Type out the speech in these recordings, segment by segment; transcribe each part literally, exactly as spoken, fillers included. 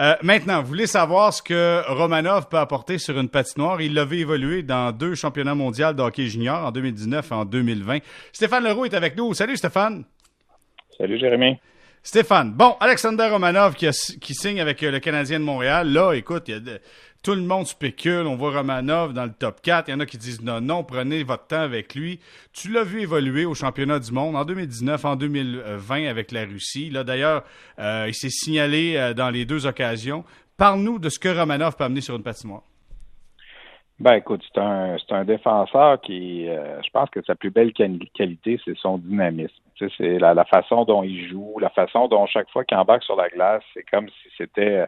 Euh, maintenant, vous voulez savoir ce que Romanov peut apporter sur une patinoire. Il l'avait évolué dans deux championnats mondiaux de hockey junior, en deux mille dix-neuf et en deux mille vingt. Stéphane Leroux est avec nous. Salut Stéphane. Salut Jérémy. Stéphane, bon, Alexander Romanov qui, a, qui signe avec le Canadien de Montréal. Là, écoute, il y a de, tout le monde spécule. On voit Romanov dans le top quatre. Il y en a qui disent non, non, prenez votre temps avec lui. Tu l'as vu évoluer au championnat du monde en deux mille dix-neuf, en deux mille vingt avec la Russie. Là, d'ailleurs, euh, il s'est signalé euh, dans les deux occasions. Parle-nous de ce que Romanov peut amener sur une patinoire. Ben écoute, c'est un c'est un défenseur qui, euh, je pense que sa plus belle qualité, c'est son dynamisme. Tu sais, c'est la, la façon dont il joue, la façon dont chaque fois qu'il embarque sur la glace, c'est comme si c'était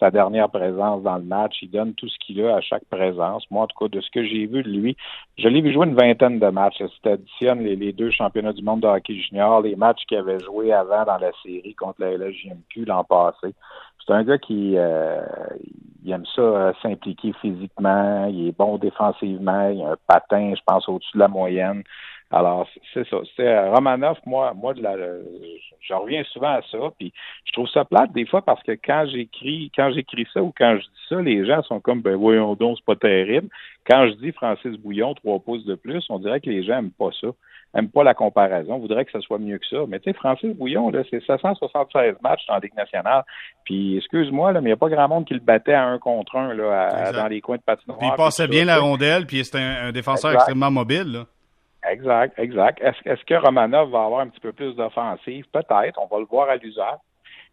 sa dernière présence dans le match. Il donne tout ce qu'il a à chaque présence. Moi, en tout cas, de ce que j'ai vu de lui, je l'ai vu jouer une vingtaine de matchs. Si tu additionnes les, les deux championnats du monde de hockey junior, les matchs qu'il avait joués avant dans la série contre la L H J M Q l'an passé. C'est un gars qui euh, il aime ça euh, s'impliquer physiquement, il est bon défensivement, il a un patin, je pense, au-dessus de la moyenne. Alors, c'est, c'est ça. C'est, euh, Romanov, moi, moi de la, euh, je reviens souvent à ça, puis je trouve ça plate des fois parce que quand j'écris quand j'écris ça ou quand je dis ça, les gens sont comme, ben voyons donc, c'est pas terrible. Quand je dis Francis Bouillon, trois pouces de plus, on dirait que les gens n'aiment pas ça. N'aime pas la comparaison, on voudrait que ce soit mieux que ça. Mais tu sais, Francis Bouillon, là, c'est sept cent soixante-seize matchs dans la Ligue nationale. Puis, excuse-moi, là, mais il n'y a pas grand monde qui le battait à un contre un là, à, dans les coins de patinoire. Puis il passait bien ça, la rondelle, puis c'était un, un défenseur exact. Extrêmement mobile. Là. Exact, exact. Est-ce, est-ce que Romanov va avoir un petit peu plus d'offensive? Peut-être, on va le voir à l'usage.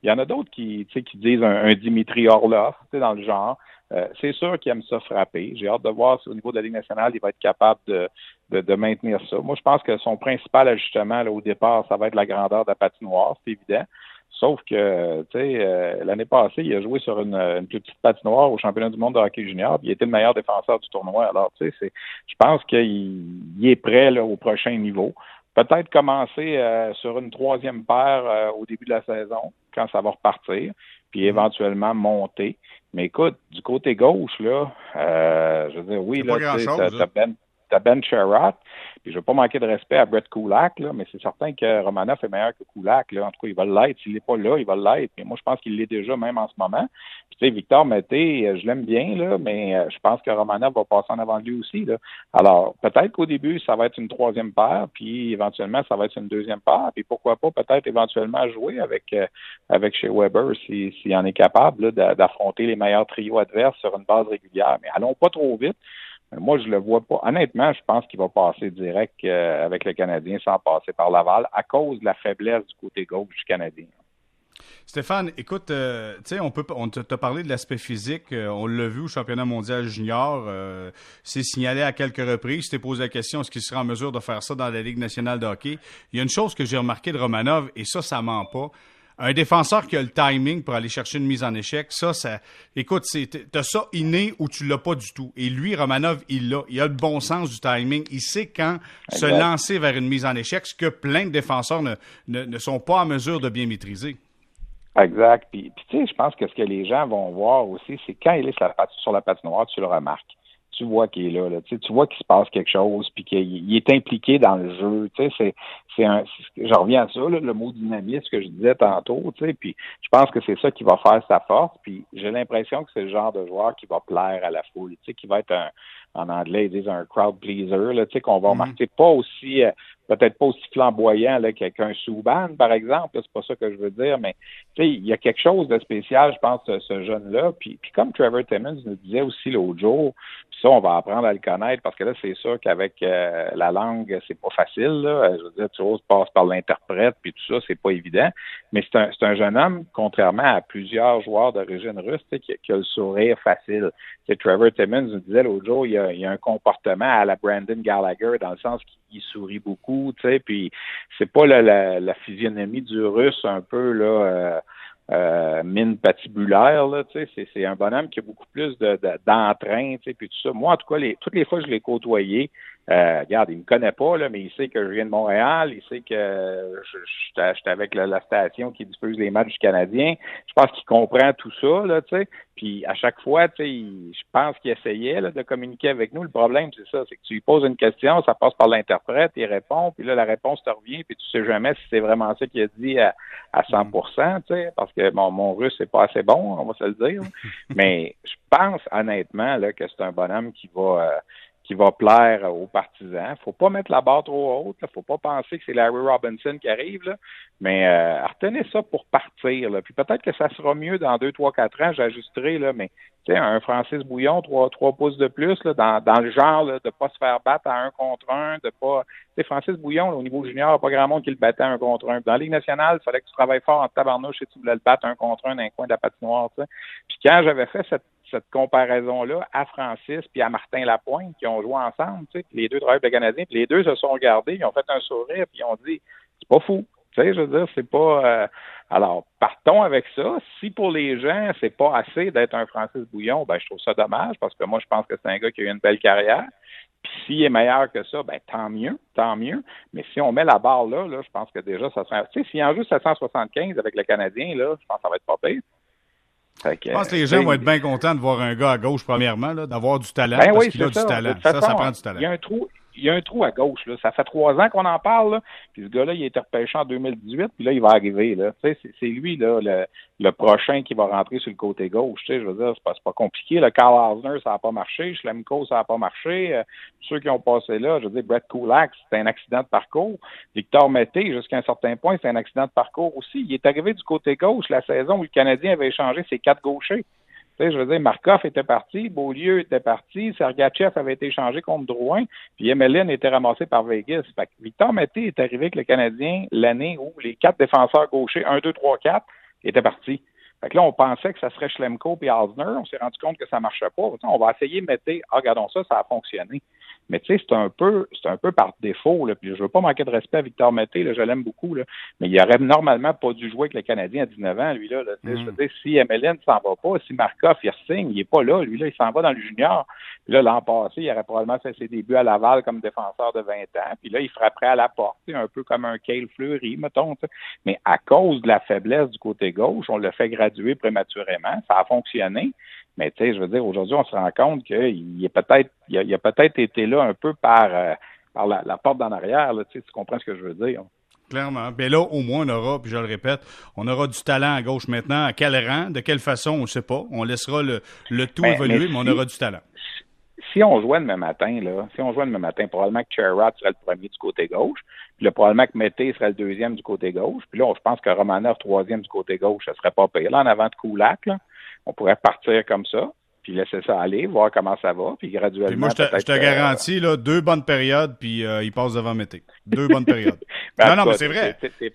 Il y en a d'autres qui, qui disent un, un Dmitry Orlov, dans le genre. Euh, c'est sûr qu'il aime ça frapper. J'ai hâte de voir si au niveau de la Ligue nationale, il va être capable de, de, de maintenir ça. Moi, je pense que son principal ajustement là, au départ, ça va être la grandeur de la patinoire, c'est évident. Sauf que, tu sais, euh, l'année passée, il a joué sur une, une plus petite patinoire au championnat du monde de hockey junior, puis il était le meilleur défenseur du tournoi. Alors, tu sais, je pense qu'il il est prêt là, au prochain niveau. Peut-être commencer euh, sur une troisième paire euh, au début de la saison, quand ça va repartir, puis éventuellement monter. Mais écoute, du côté gauche, là, euh, je veux dire, oui, c'est là, tu sais, t'as, t'as, ben, t'as Ben Chairat, puis je ne veux pas manquer de respect à Brett Kulak, là, mais c'est certain que Romanov est meilleur que Kulak, là. En tout cas, il va l'être. S'il n'est pas là, il va l'être. Mais moi, je pense qu'il l'est déjà, même en ce moment. Puis, tu sais, Victor Mete, je l'aime bien, là, mais je pense que Romanov va passer en avant de lui aussi, là. Alors, peut-être qu'au début, ça va être une troisième paire, puis éventuellement, ça va être une deuxième paire, puis pourquoi pas, peut-être éventuellement jouer avec, euh, avec Shea Weber, s'il si, si en est capable, là, d'affronter les meilleurs trios adverses sur une base régulière. Mais allons pas trop vite. Moi, je le vois pas. Honnêtement, je pense qu'il va passer direct euh, avec le Canadien sans passer par Laval à cause de la faiblesse du côté gauche du Canadien. Stéphane, écoute, euh, tu sais, on peut, on t'a parlé de l'aspect physique. Euh, on l'a vu au championnat mondial junior. Euh, c'est signalé à quelques reprises. Je t'ai posé la question, est-ce qu'il sera en mesure de faire ça dans la Ligue nationale de hockey? Il y a une chose que j'ai remarquée de Romanov, et ça, ça ment pas. Un défenseur qui a le timing pour aller chercher une mise en échec, ça, ça, écoute, c'est, t'as ça inné ou tu l'as pas du tout. Et lui, Romanov, il l'a. Il a le bon sens du timing. Il sait quand exact. Se lancer vers une mise en échec, ce que plein de défenseurs ne, ne, ne sont pas en mesure de bien maîtriser. Exact. Puis, puis tu sais, je pense que ce que les gens vont voir aussi, c'est quand il est sur la, sur la patinoire, tu le remarques. Tu vois qu'il est là, là. Tu vois qu'il se passe quelque chose, puis qu'il est impliqué dans le jeu. Tu sais, c'est, c'est un, je reviens à ça, là, le mot dynamisme que je disais tantôt. Tu sais, puis je pense que c'est ça qui va faire sa force. Puis j'ai l'impression que c'est le genre de joueur qui va plaire à la foule. Tu sais, qui va être un, en anglais ils disent un crowd pleaser. Là, tu sais, qu'on va remarquer mm-hmm. pas aussi. Euh, peut-être pas aussi flamboyant là, qu'un Subban, par exemple, là, c'est pas ça que je veux dire, mais il y a quelque chose de spécial, je pense, ce, ce jeune-là, puis, puis comme Trevor Timmins nous disait aussi l'autre jour, puis ça, on va apprendre à le connaître, parce que là, c'est sûr qu'avec euh, la langue, c'est pas facile, là. Je veux dire, tu oses passer par l'interprète, puis tout ça, c'est pas évident, mais c'est un, c'est un jeune homme, contrairement à plusieurs joueurs d'origine russe, qui, qui a le sourire facile. T'sais, Trevor Timmins nous disait l'autre jour, il y a, il y a un comportement à la Brendan Gallagher, dans le sens qu'il sourit beaucoup, tu sais, puis c'est pas la, la, la physionomie du Russe un peu là euh, euh, mine patibulaire là, tu sais, c'est, c'est un bonhomme qui a beaucoup plus de, de, d'entrain, tu sais, puis tout ça. Moi, en tout cas, les, toutes les fois que je l'ai côtoyé, Euh, regarde, il me connaît pas, là, mais il sait que je viens de Montréal, il sait que je, je, je, je suis avec la, la station qui diffuse les matchs du Canadien. Je pense qu'il comprend tout ça, là, tu sais. Puis à chaque fois, tu sais, il, je pense qu'il essayait là, de communiquer avec nous. Le problème, c'est ça, c'est que tu lui poses une question, ça passe par l'interprète, il répond, puis là, la réponse te revient, puis tu sais jamais si c'est vraiment ça qu'il a dit à, à cent pour cent, tu sais, parce que bon, mon russe, c'est pas assez bon, on va se le dire. Mais je pense, honnêtement, là, que c'est un bonhomme qui va... Euh, qui va plaire aux partisans. Faut pas mettre la barre trop haute. Là. Faut pas penser que c'est Larry Robinson qui arrive. Là. Mais euh, retenez ça pour partir. Là. Puis peut-être que ça sera mieux dans deux, trois, quatre ans. J'ajusterai. Là, mais tu sais, un Francis Bouillon, trois, trois pouces de plus là, dans, dans le genre là, de pas se faire battre à un contre un, de pas. Tu sais, Francis Bouillon, là, au niveau junior, pas grand monde qui le battait à un contre un. Dans la Ligue nationale, il fallait que tu travailles fort en tabarnouche et tu voulais le battre un contre un dans un coin de la patinoire. T'sais. Puis quand j'avais fait cette cette comparaison-là à Francis puis à Martin Lapointe qui ont joué ensemble, tu sais, les deux travailleurs de Canadien, puis les deux se sont regardés, ils ont fait un sourire, puis ils ont dit c'est pas fou, tu sais, je veux dire, c'est pas... Euh... Alors, partons avec ça. Si pour les gens, c'est pas assez d'être un Francis Bouillon, ben je trouve ça dommage, parce que moi, je pense que c'est un gars qui a eu une belle carrière. Puis s'il est meilleur que ça, ben tant mieux, tant mieux. Mais si on met la barre là, là je pense que déjà, ça serait... Tu sais, s'il en joue sept cent soixante-quinze avec le Canadien, là, je pense que ça va être pas pire. Que, je pense que les gens vont être bien contents de voir un gars à gauche, premièrement, là, d'avoir du talent, ben parce oui, qu'il a ça. du talent. Façon, ça, ça prend du talent. Il y a un trou, il y a un trou à gauche. Là. Ça fait trois ans qu'on en parle. Là. Puis ce gars-là, il a été repêché en deux mille dix-huit, puis là, il va arriver. Là. C'est, c'est lui, là, le, le prochain qui va rentrer sur le côté gauche. Tu sais, je veux dire, c'est pas, c'est pas compliqué. Le Carl Osner, ça n'a pas marché. Schlemko, ça n'a pas marché. Euh, ceux qui ont passé là, je veux dire, Brett Kulak, c'est un accident de parcours. Victor Mete, jusqu'à un certain point, c'est un accident de parcours aussi. Il est arrivé du côté gauche la saison où le Canadien avait échangé ses quatre gauchers. Tu sais, je veux dire, Markov était parti, Beaulieu était parti, Sergachev avait été échangé contre Drouin, puis Emelin était ramassé par Vegas. Fait que Victor Mete est arrivé avec le Canadien l'année où les quatre défenseurs gauchers, un, deux, trois, quatre, étaient partis. Fait que là, on pensait que ça serait Schlemko et Osner, on s'est rendu compte que ça marchait pas. Tu sais, on va essayer de Mete, ah, regardons ça, ça a fonctionné. Mais tu sais, c'est un peu, c'est un peu par défaut. Là. Puis je veux pas manquer de respect à Victor Mete, là, je l'aime beaucoup, là. Mais il aurait normalement pas dû jouer avec le Canadien à dix-neuf ans, lui là. là. Mm. Je veux dire, si Emelin s'en va pas, si Markov il signe, il est pas là, lui là, il s'en va dans le junior. Puis là, l'an passé, il aurait probablement fait ses débuts à Laval comme défenseur de vingt ans. Puis là, il frapperait à la porte, un peu comme un Kale Fleury, mettons. T'sais. Mais à cause de la faiblesse du côté gauche, on l'a fait graduer prématurément. Ça a fonctionné. Mais tu sais, je veux dire, aujourd'hui, on se rend compte qu'il est peut-être, il a, il a peut-être été là un peu par, euh, par la, la porte d'en arrière. Là, tu comprends ce que je veux dire? Clairement. Ben là, au moins, on aura, puis je le répète, on aura du talent à gauche maintenant. À quel rang, de quelle façon, on ne sait pas. On laissera le, le tout ben, évoluer, mais, si, mais on aura du talent. Si on jouait demain matin, là, si on jouait demain matin, probablement que Chairat serait le premier du côté gauche. Puis là, probablement que Mete serait le deuxième du côté gauche. Puis là, on, je pense que Romanov, troisième du côté gauche, ça serait pas payé. Là, en avant de Kulak, là. On pourrait partir comme ça, puis laisser ça aller, voir comment ça va, puis graduellement... Puis moi, je te, je te garantis, là, deux bonnes périodes, puis euh, il passe devant Mete. Deux bonnes périodes. ben, non, non, toi, mais c'est vrai. C'est, c'est,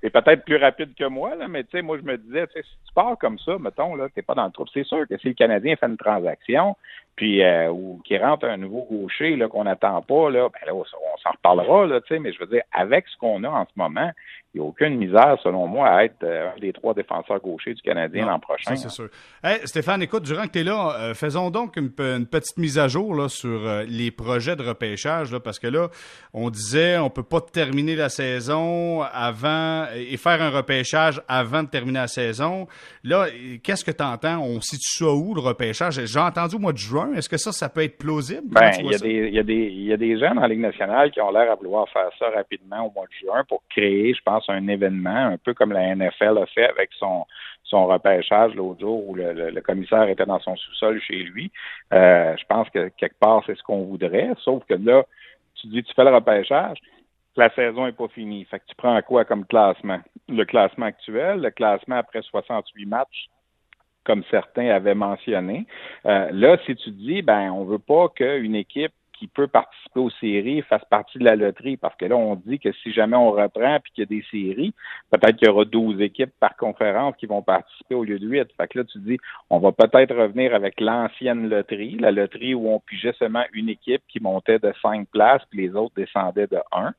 c'est peut-être plus rapide que moi, là, mais tu sais, moi, je me disais, si tu pars comme ça, mettons, là, t'es pas dans le trouble. C'est sûr que si le Canadien fait une transaction... puis euh, ou qui rentre un nouveau gaucher là, qu'on n'attend pas, là, ben là, on, on s'en reparlera, là, tu sais, mais je veux dire, avec ce qu'on a en ce moment, il n'y a aucune misère, selon moi, à être euh, un des trois défenseurs gauchers du Canadien non, l'an prochain. Ça, c'est sûr. Hey, Stéphane, écoute, durant que tu es là, euh, faisons donc une, une petite mise à jour là, sur euh, les projets de repêchage, là, parce que là, on disait on ne peut pas terminer la saison avant et faire un repêchage avant de terminer la saison. Là, qu'est-ce que tu entends? On situe ça où, le repêchage? J'ai entendu au mois de juin. Est-ce que ça, ça peut être plausible? Ben, il y, y, y a des gens dans la Ligue nationale qui ont l'air à vouloir faire ça rapidement au mois de juin pour créer, je pense, un événement, un peu comme la N F L a fait avec son, son repêchage l'autre jour où le, le, le commissaire était dans son sous-sol chez lui. Euh, je pense que quelque part, c'est ce qu'on voudrait, sauf que là, tu dis, tu fais le repêchage, la saison n'est pas finie. Fait que tu prends quoi comme classement? Le classement actuel, le classement après soixante-huit matchs, comme certains avaient mentionné. Euh, là, si tu dis, ben, on veut pas qu'une équipe qui peut participer aux séries fasse partie de la loterie, parce que là, on dit que si jamais on reprend puis qu'il y a des séries, peut-être qu'il y aura douze équipes par conférence qui vont participer au lieu de huit. Fait que là, tu dis, on va peut-être revenir avec l'ancienne loterie, la loterie où on pigeait seulement une équipe qui montait de cinq places puis les autres descendaient de un.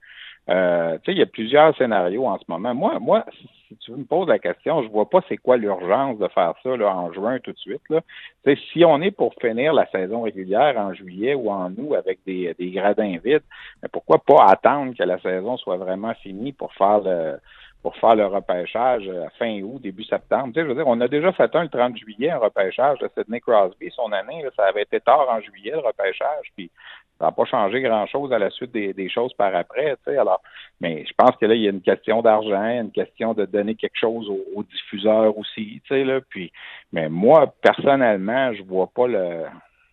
Euh, tu sais, il y a plusieurs scénarios en ce moment. Moi, moi, si tu me poses la question, je vois pas c'est quoi l'urgence de faire ça là, en juin tout de suite. Là. Tu sais, si on est pour finir la saison régulière en juillet ou en août avec des, des gradins vides, mais pourquoi pas attendre que la saison soit vraiment finie pour faire le pour faire le repêchage à fin août, début septembre. Tu sais, je veux dire, on a déjà fait un le trente juillet, un repêchage de Sidney Crosby. Son année, là, ça avait été tard en juillet, le repêchage, puis ça n'a pas changé grand-chose à la suite des, des choses par après. Tu sais, alors, mais je pense que là, il y a une question d'argent, une question de donner quelque chose aux, aux diffuseurs aussi. Tu sais, là, puis, mais moi, personnellement, je vois pas le...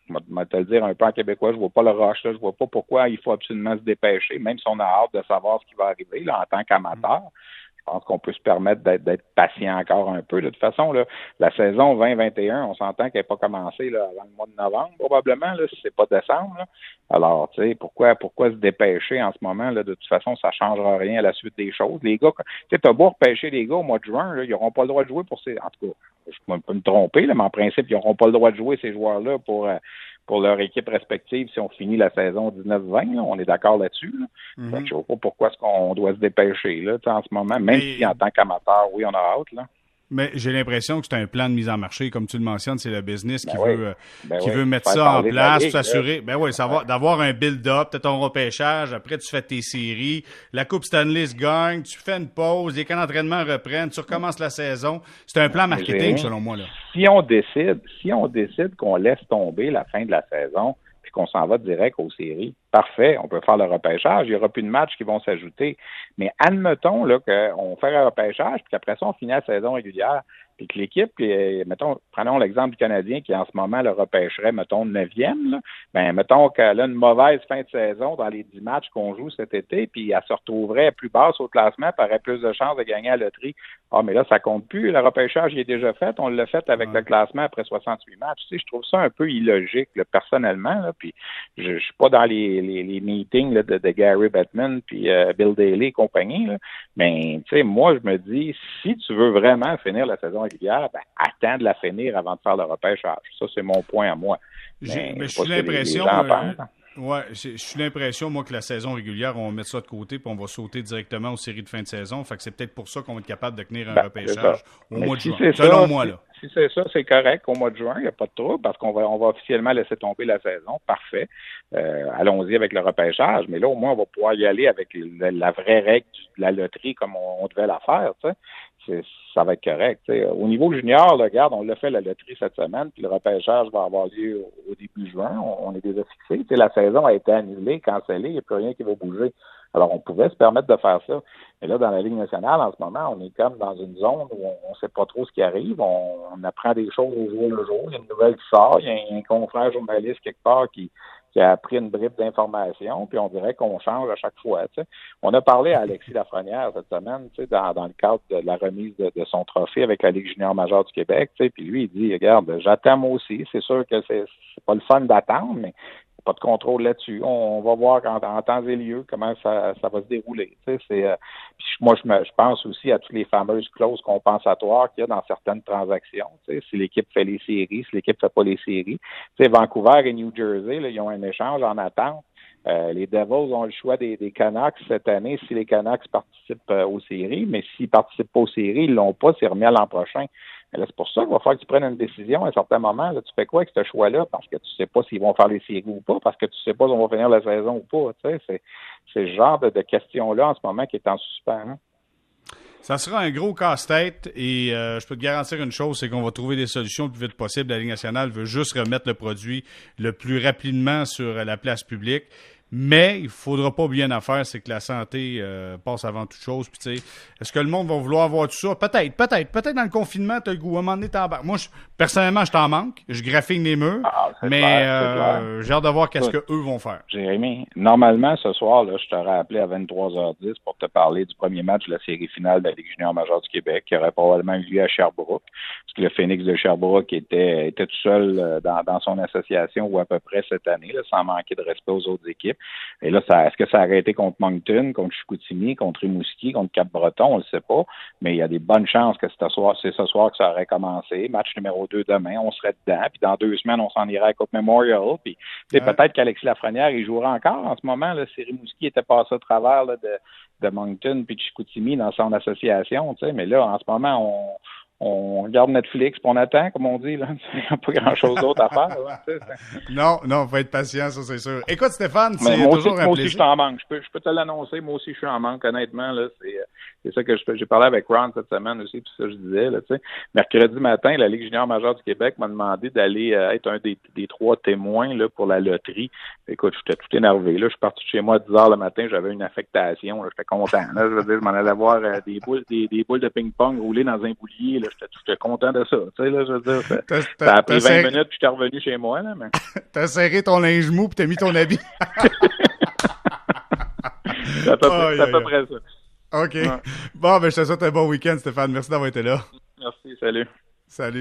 Je vais te le dire un peu en québécois, je vois pas le rush, là, je vois pas pourquoi il faut absolument se dépêcher, même si on a hâte de savoir ce qui va arriver là, en tant qu'amateur. Je pense qu'on peut se permettre d'être, d'être patient encore un peu. De toute façon, là, la saison vingt vingt et un, on s'entend qu'elle n'est pas commencée là, avant le mois de novembre, probablement, là, si c'est pas décembre. Là. Alors, tu sais, pourquoi, pourquoi se dépêcher en ce moment? Là, de toute façon, ça ne changera rien à la suite des choses. Les gars, tu sais, t'as beau repêcher les gars au mois de juin, là, ils n'auront pas le droit de jouer pour ces... En tout cas, je peux me tromper, là, mais en principe, ils n'auront pas le droit de jouer ces joueurs-là pour... Euh, pour leur équipe respective si on finit la saison dix-neuf vingt. Là, on est d'accord là-dessus. Là. Mm-hmm. Fait que je ne vois pas pourquoi est-ce qu'on doit se dépêcher là, en ce moment, même mais... si en tant qu'amateur, oui, on a hâte. Là. Mais j'ai l'impression que c'est un plan de mise en marché. Comme tu le mentionnes, c'est le business qui ben veut, oui. ben qui oui. veut mettre ça en place, pour s'assurer ben oui, savoir, d'avoir un build-up, t'as ton repêchage, après tu fais tes séries, la Coupe Stanley se gagne, tu fais une pause, les camps d'entraînement reprennent, tu recommences la saison. C'est un plan marketing, selon moi. Là. Si on décide, si on décide qu'on laisse tomber la fin de la saison, puis qu'on s'en va direct aux séries, parfait, on peut faire le repêchage, il n'y aura plus de matchs qui vont s'ajouter. Mais admettons là, qu'on fait un repêchage, puis qu'après ça, on finit la saison régulière, puis que l'équipe, puis, mettons, prenons l'exemple du Canadien qui en ce moment le repêcherait, mettons, neuvième, là. Ben, mettons qu'elle a une mauvaise fin de saison dans les dix matchs qu'on joue cet été, puis elle se retrouverait plus basse au classement, puis aurait plus de chances de gagner à la loterie. Ah, mais là, ça compte plus, le repêchage, il est déjà fait, on l'a fait avec ouais. le classement après soixante-huit matchs. Tu sais, je trouve ça un peu illogique, là, personnellement, là, puis je, je suis pas dans les Les, les meetings là, de, de Gary Bettman puis euh, Bill Daly et compagnie. Là. Mais, tu sais, moi, je me dis, si tu veux vraiment finir la saison régulière, ben, attends de la finir avant de faire le repêchage. Ça, c'est mon point à moi. J'ai ben, l'impression... Ouais, je suis l'impression, moi, que la saison régulière, on va mettre ça de côté puis on va sauter directement aux séries de fin de saison. Fait que c'est peut-être pour ça qu'on va être capable de tenir un ben, repêchage au mais mois si de juin, selon ça, moi. Là. Si, si c'est ça, c'est correct. Au mois de juin, il n'y a pas de trouble parce qu'on va, on va officiellement laisser tomber la saison. Parfait. Euh, allons-y avec le repêchage. Mais là, au moins, on va pouvoir y aller avec la, la vraie règle de la loterie comme on, on devait la faire, tu sais. C'est, ça va être correct. T'sais. Au niveau junior, là, regarde, on l'a fait la loterie cette semaine, puis le repêchage va avoir lieu au, au début juin. On, on est déjà fixé. T'sais, la saison a été annulée, cancellée, il n'y a plus rien qui va bouger. Alors, on pouvait se permettre de faire ça. Mais là, dans la Ligue nationale, en ce moment, on est comme dans une zone où on ne sait pas trop ce qui arrive. On, on apprend des choses au jour le jour. Il y a une nouvelle qui sort. Il y a un, un confrère journaliste quelque part qui... qui a appris une bribe d'informations, puis on dirait qu'on change à chaque fois. T'sais. On a parlé à Alexis Lafrenière cette semaine, dans, dans le cadre de la remise de, de son trophée avec la Ligue junior majeure du Québec, puis lui, il dit, regarde, j'attends moi aussi, c'est sûr que c'est, c'est pas le fun d'attendre, mais pas de contrôle là-dessus. On, on va voir en, en temps et lieu comment ça, ça va se dérouler. Tu sais, c'est, euh, puis moi, je, me, je pense aussi à toutes les fameuses clauses compensatoires qu'il y a dans certaines transactions. Tu sais, si l'équipe fait les séries, si l'équipe ne fait pas les séries. Tu sais, Vancouver et New Jersey, là, ils ont un échange en attente. Euh, les Devils ont le choix des, des Canucks cette année si les Canucks participent euh, aux séries, mais s'ils ne participent pas aux séries, ils ne l'ont pas, c'est remis à l'an prochain. Mais là, c'est pour ça qu'il va falloir que tu prennes une décision à un certain moment. Là, tu fais quoi avec ce choix-là? Parce que tu sais pas s'ils vont faire les séries ou pas, parce que tu sais pas si on va finir la saison ou pas. Tu sais, c'est, c'est ce genre de, de question-là en ce moment qui est en suspens. Hein? Ça sera un gros casse-tête et euh, je peux te garantir une chose, c'est qu'on va trouver des solutions le plus vite possible. La Ligue nationale veut juste remettre le produit le plus rapidement sur la place publique. Mais il ne faudra pas oublier une affaire, c'est que la santé euh, passe avant toute chose. Puis tu sais, est-ce que le monde va vouloir avoir tout ça? Peut-être, peut-être. Peut-être dans le confinement, tu as le goût. À un moment donné, t'en bats. Moi, je, personnellement, je t'en manque. Je graphique les murs. Ah, mais clair, euh, j'ai hâte de voir qu'est-ce qu'eux vont faire. Jérémy, normalement, ce soir, là, je t'aurais appelé à vingt-trois heures dix pour te parler du premier match de la série finale de la Ligue junior majeure du Québec qui aurait probablement eu lieu à Sherbrooke. Parce que le Phoenix de Sherbrooke était, était tout seul dans, dans son association ou à peu près cette année, là, sans manquer de respect aux autres équipes. Et là, ça, est-ce que ça a arrêté contre Moncton, contre Chicoutimi, contre Rimouski, contre Cap-Breton? On ne le sait pas, mais il y a des bonnes chances que c'est ce soir, c'est ce soir que ça aurait commencé. Match numéro deux demain, on serait dedans, puis dans deux semaines, on s'en irait à la Coupe Memorial, puis ouais. peut-être qu'Alexis Lafrenière, il jouera encore en ce moment, là, si Rimouski était passé au travers là, de, de Moncton puis de Chicoutimi dans son association, tu sais, mais là, en ce moment, on... on regarde Netflix, puis on attend, comme on dit, là. Il n'y a pas grand-chose d'autre à faire. Là. non, non, faut être patient, ça, c'est sûr. Écoute, Stéphane, c'est toujours aussi, un plaisir. Moi aussi, je suis en manque. Je peux, je peux te l'annoncer. Moi aussi, je suis en manque, honnêtement. Là, c'est, c'est ça que je, j'ai parlé avec Ron cette semaine aussi, puis ça, je disais, là, tu sais. Mercredi matin, la Ligue junior majeure du Québec m'a demandé d'aller euh, être un des, des trois témoins, là, pour la loterie. Écoute, j'étais tout énervé, là. Je suis parti de chez moi à dix heures le matin. J'avais une affectation, là. J'étais content, là. Je veux dire, je m'en allais voir euh, des boules, des, des boules de ping-pong roulées dans un boulier, là. J'étais content de ça. Tu sais, là, je veux dire, ça, t'as, t'as, ça a pris vingt serré... minutes puis j'étais revenu chez moi. Là, mais... t'as serré ton linge mou puis t'as mis ton habit. C'est à peu, oh, près, yeah, à peu yeah. près ça. OK. Ouais. Bon, ben je te souhaite un bon week-end, Stéphane. Merci d'avoir été là. Merci, salut. Salut.